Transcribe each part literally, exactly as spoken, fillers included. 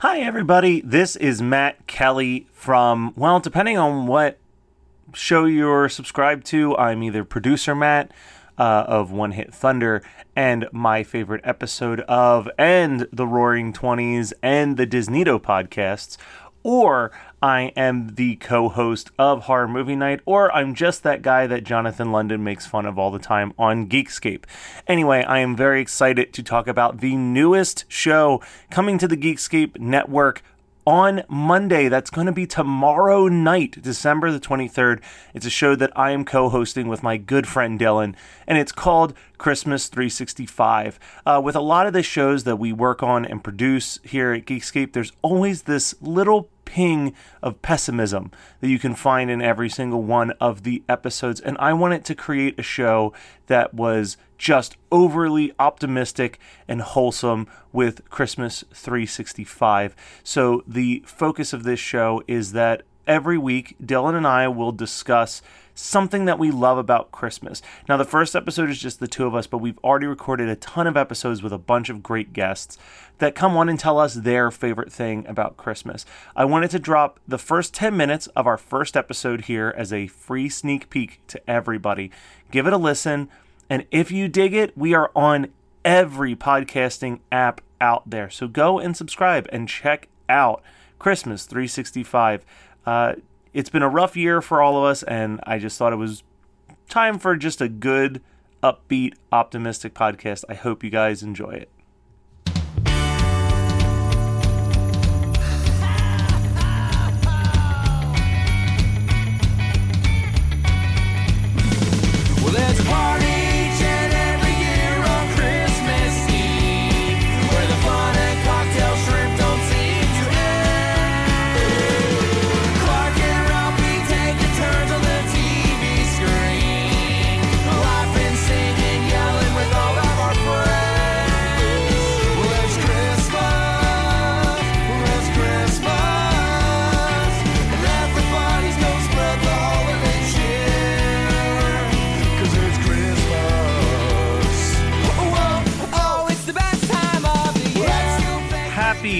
Hi, everybody. This is Matt Kelly from, well, depending on what show you're subscribed to, I'm either producer Matt uh, of One Hit Thunder and my favorite episode of and the Roaring Twenties and the Disney Do podcasts, or I am the co-host of Horror Movie Night, or I'm just that guy that Jonathan London makes fun of all the time on Geekscape. Anyway, I am very excited to talk about the newest show coming to the Geekscape Network on Monday. That's going to be tomorrow night, December the twenty-third. It's a show that I am co-hosting with my good friend Dylan, and it's called Christmas three sixty-five. Uh, with a lot of the shows that we work on and produce here at Geekscape, there's always this little ping of pessimism that you can find in every single one of the episodes. And I wanted to create a show that was just overly optimistic and wholesome with Christmas three sixty-five. So the focus of this show is that every week, Dylan and I will discuss something that we love about Christmas. Now, the first episode is just the two of us, but we've already recorded a ton of episodes with a bunch of great guests that come on and tell us their favorite thing about Christmas. I wanted to drop the first ten minutes of our first episode here as a free sneak peek to everybody. Give it a listen, and if you dig it, we are on every podcasting app out there. So go and subscribe and check out Christmas three sixty-five. Uh, It's been a rough year for all of us, and I just thought it was time for just a good, upbeat, optimistic podcast. I hope you guys enjoy it.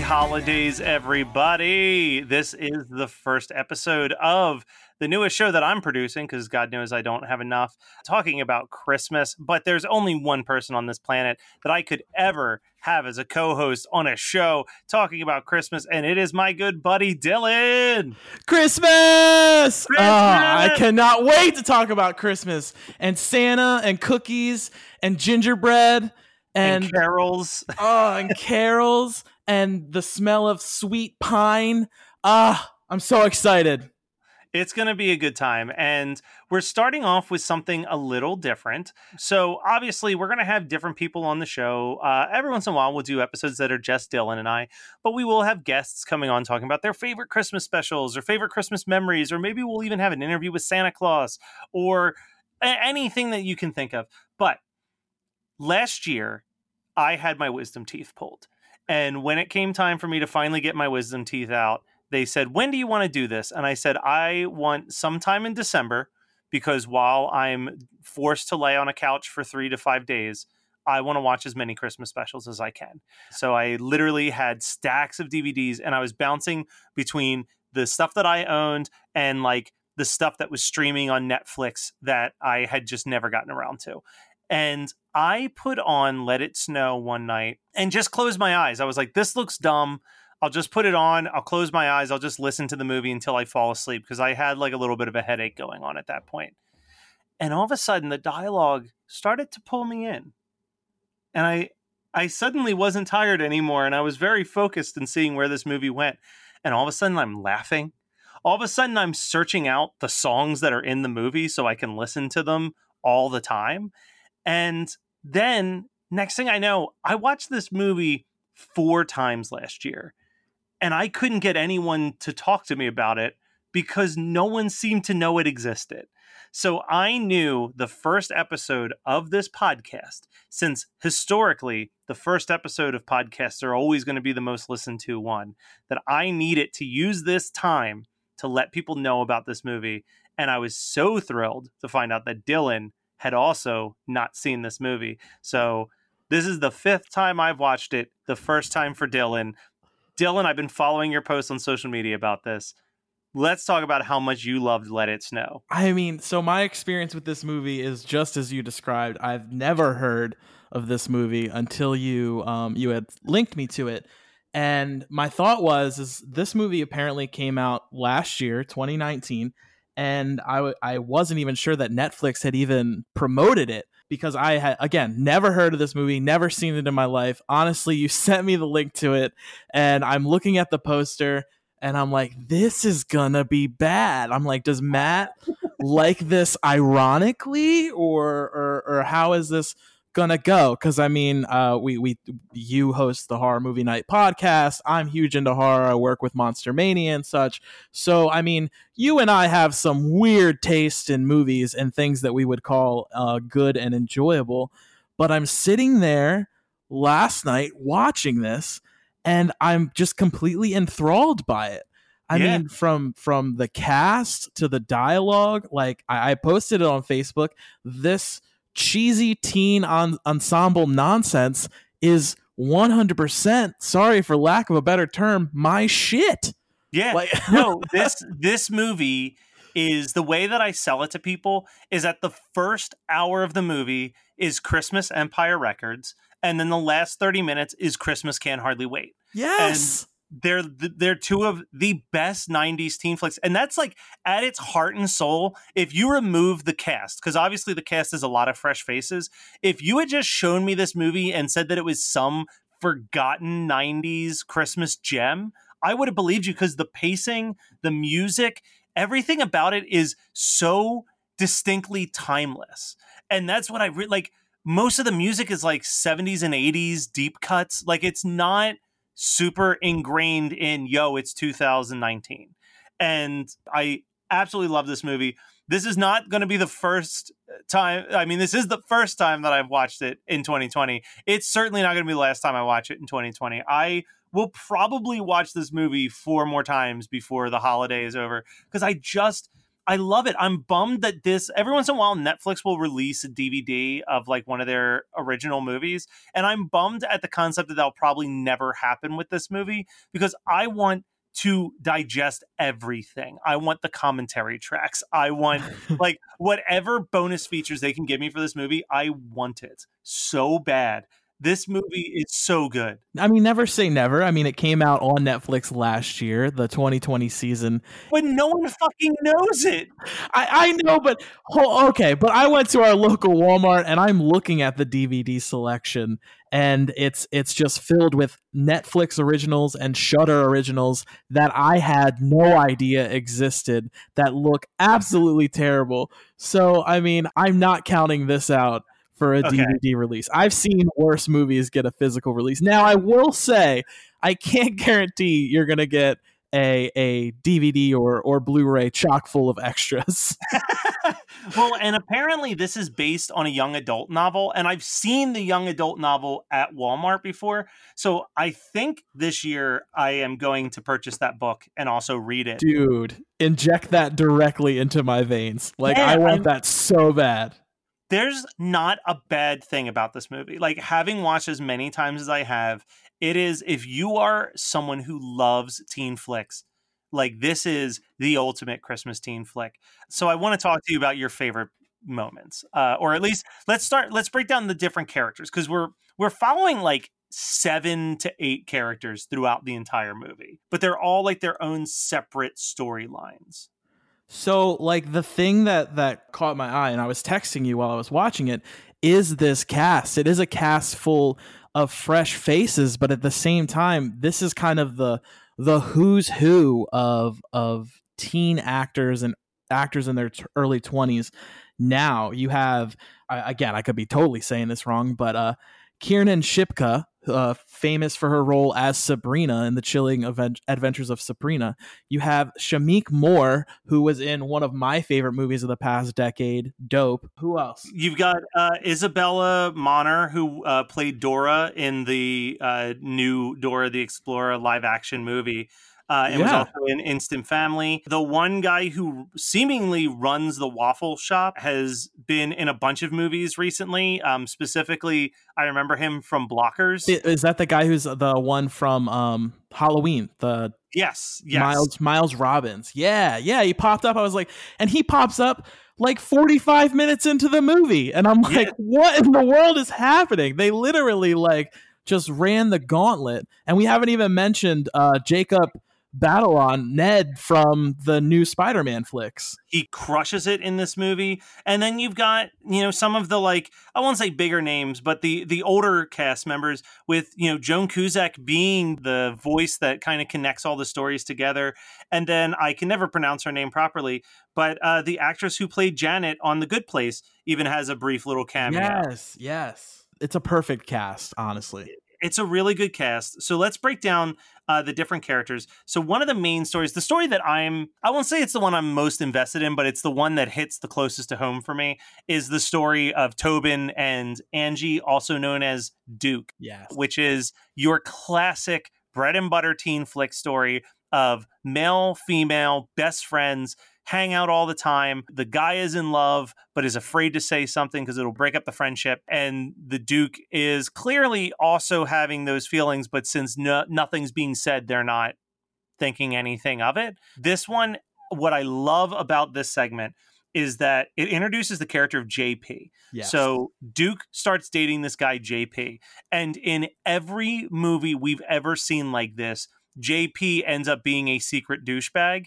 Holidays, everybody. This is the first episode of the newest show that I'm producing, because God knows I don't have enough talking about Christmas, but there's only one person on this planet that I could ever have as a co-host on a show talking about Christmas, and it is my good buddy Dylan. Christmas! Christmas! Oh, I cannot wait to talk about Christmas and Santa and cookies and gingerbread and, and carols. Oh, and carols. And the smell of sweet pine. Ah, I'm so excited. It's going to be a good time. And we're starting off with something a little different. So obviously, we're going to have different people on the show. Uh, every once in a while, we'll do episodes that are just Dylan and I. But we will have guests coming on talking about their favorite Christmas specials or favorite Christmas memories. Or maybe we'll even have an interview with Santa Claus or a- anything that you can think of. But last year, I had my wisdom teeth pulled. And when it came time for me to finally get my wisdom teeth out, they said, when do you want to do this? And I said, I want sometime in December, because while I'm forced to lay on a couch for three to five days, I want to watch as many Christmas specials as I can. So I literally had stacks of D V Ds, and I was bouncing between the stuff that I owned and like the stuff that was streaming on Netflix that I had just never gotten around to. And I put on Let It Snow one night and just closed my eyes. I was like, this looks dumb. I'll just put it on. I'll close my eyes. I'll just listen to the movie until I fall asleep, because I had like a little bit of a headache going on at that point. And all of a sudden, the dialogue started to pull me in. And I, I suddenly wasn't tired anymore. And I was very focused in seeing where this movie went. And all of a sudden, I'm laughing. All of a sudden, I'm searching out the songs that are in the movie so I can listen to them all the time. And then next thing I know, I watched this movie four times last year. And I couldn't get anyone to talk to me about it because no one seemed to know it existed. So I knew the first episode of this podcast, since historically the first episode of podcasts are always going to be the most listened to one, that I needed to use this time to let people know about this movie. And I was so thrilled to find out that Dylan had also not seen this movie. So this is the fifth time I've watched it, the first time for Dylan. Dylan, I've been following your posts on social media about this. Let's talk about how much you loved Let It Snow. I mean, so my experience with this movie is just as you described. I've never heard of this movie until you um, you had linked me to it. And my thought was, is this movie apparently came out last year, twenty nineteen, and I, w- I wasn't even sure that Netflix had even promoted it, because I had, again, never heard of this movie, never seen it in my life. Honestly, you sent me the link to it, and I'm looking at the poster, and I'm like, this is gonna be bad. I'm like, does Matt like this ironically, or or or how is this gonna go? Because I mean, uh, we we you host the Horror Movie Night podcast. I'm huge into horror. I work with Monster Mania and such. So I mean, you and I have some weird taste in movies and things that we would call uh, good and enjoyable. But I'm sitting there last night watching this, and I'm just completely enthralled by it. I yeah. mean, from from the cast to the dialogue. Like I, I posted it on Facebook. This cheesy teen on ensemble nonsense is one hundred percent, sorry for lack of a better term, my shit. Yeah. Like, no, this this movie is, the way that I sell it to people is that the first hour of the movie is Christmas Empire Records, and then the last thirty minutes is Christmas Can't Hardly Wait. Yes. And they're they're two of the best nineties teen flicks. And that's like at its heart and soul. If you remove the cast, because obviously the cast is a lot of fresh faces. If you had just shown me this movie and said that it was some forgotten nineties Christmas gem, I would have believed you, because the pacing, the music, everything about it is so distinctly timeless. And that's what I re- like. Most of the music is like seventies and eighties deep cuts. Like it's not super ingrained in, yo, it's two thousand nineteen. And I absolutely love this movie. This is not going to be the first time. I mean, this is the first time that I've watched it in twenty twenty. It's certainly not going to be the last time I watch it in twenty twenty. I will probably watch this movie four more times before the holiday is over, because I just... I love it. I'm bummed that this, every once in a while, Netflix will release a D V D of like one of their original movies. And I'm bummed at the concept that that'll probably never happen with this movie, because I want to digest everything. I want the commentary tracks. I want like whatever bonus features they can give me for this movie. I want it so bad. This movie is so good. I mean, never say never. I mean, it came out on Netflix last year, the twenty twenty season. But no one fucking knows it. I, I know, but oh, okay. But I went to our local Walmart, and I'm looking at the D V D selection, and it's it's just filled with Netflix originals and Shudder originals that I had no idea existed, that look absolutely terrible. So, I mean, I'm not counting this out for a okay. D V D release. I've seen worse movies get a physical release. Now, I will say, I can't guarantee you're going to get a a D V D or or Blu-ray chock full of extras. Well, and apparently this is based on a young adult novel, and I've seen the young adult novel at Walmart before, so I think this year I am going to purchase that book and also read it. Dude, inject that directly into my veins. Like, yeah, I want I'm, that so bad. There's not a bad thing about this movie. Like, having watched as many times as I have, it is, if you are someone who loves teen flicks, like, this is the ultimate Christmas teen flick. So I want to talk to you about your favorite moments, uh, or at least let's start. Let's break down the different characters, because we're we're following like seven to eight characters throughout the entire movie, but they're all like their own separate storylines. So, like, the thing that that caught my eye, and I was texting you while I was watching it, is this cast. It is a cast full of fresh faces, but at the same time, this is kind of the the who's who of of teen actors and actors in their t- early twenties. Now you have, again, I could be totally saying this wrong, but uh, Kiernan Shipka, uh, famous for her role as Sabrina in The Chilling Advent- Adventures of Sabrina. You have Shameik Moore, who was in one of my favorite movies of the past decade, Dope. Who else? You've got uh, Isabella Moner, who uh, played Dora in the uh, new Dora the Explorer live action movie. Uh, and yeah. was also in Instant Family. The one guy who seemingly runs the waffle shop has been in a bunch of movies recently. Um, specifically, I remember him from Blockers. Is that the guy who's the one from um, Halloween? The yes, yes, Miles Miles Robbins. Yeah, yeah. He popped up. I was like, and he pops up like forty-five minutes into the movie, and I'm like, yeah. What in the world is happening? They literally like just ran the gauntlet, and we haven't even mentioned uh, Jacob Batalon, Ned from the new Spider-Man flicks. He crushes it in this movie. And then you've got, you know, some of the, like, I won't say bigger names, but the the older cast members with, you know, Joan Cusack being the voice that kind of connects all the stories together. And then I can never pronounce her name properly, but uh, the actress who played Janet on The Good Place even has a brief little cameo. Yes, yes. It's a perfect cast, honestly. It's a really good cast. So let's break down uh, the different characters. So one of the main stories, the story that I'm, I won't say it's the one I'm most invested in, but it's the one that hits the closest to home for me, is the story of Tobin and Angie, also known as Duke, yes. Which is your classic bread and butter teen flick story of male, female, best friends, hang out all the time. The guy is in love, but is afraid to say something because it'll break up the friendship. And the Duke is clearly also having those feelings, but since no- nothing's being said, they're not thinking anything of it. This one, what I love about this segment is that it introduces the character of J P. Yes. So Duke starts dating this guy, J P. And in every movie we've ever seen like this, J P ends up being a secret douchebag.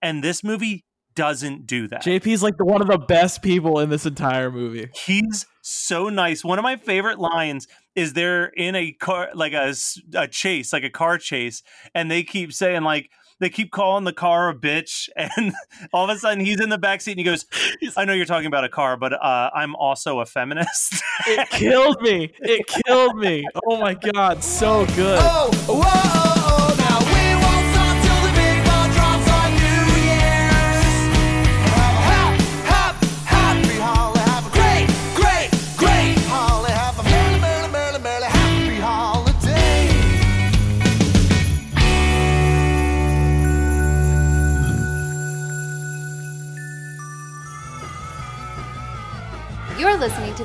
And this movie doesn't do that. J P's like the, one of the best people in this entire movie. He's so nice. One of my favorite lines is they're in a car, like a, a chase, like a car chase. And they keep saying, like, they keep calling the car a bitch. And all of a sudden he's in the backseat and he goes, I know you're talking about a car, but uh, I'm also a feminist. It killed me. It killed me. Oh my God. So good. Oh, whoa, oh, now we- You're listening to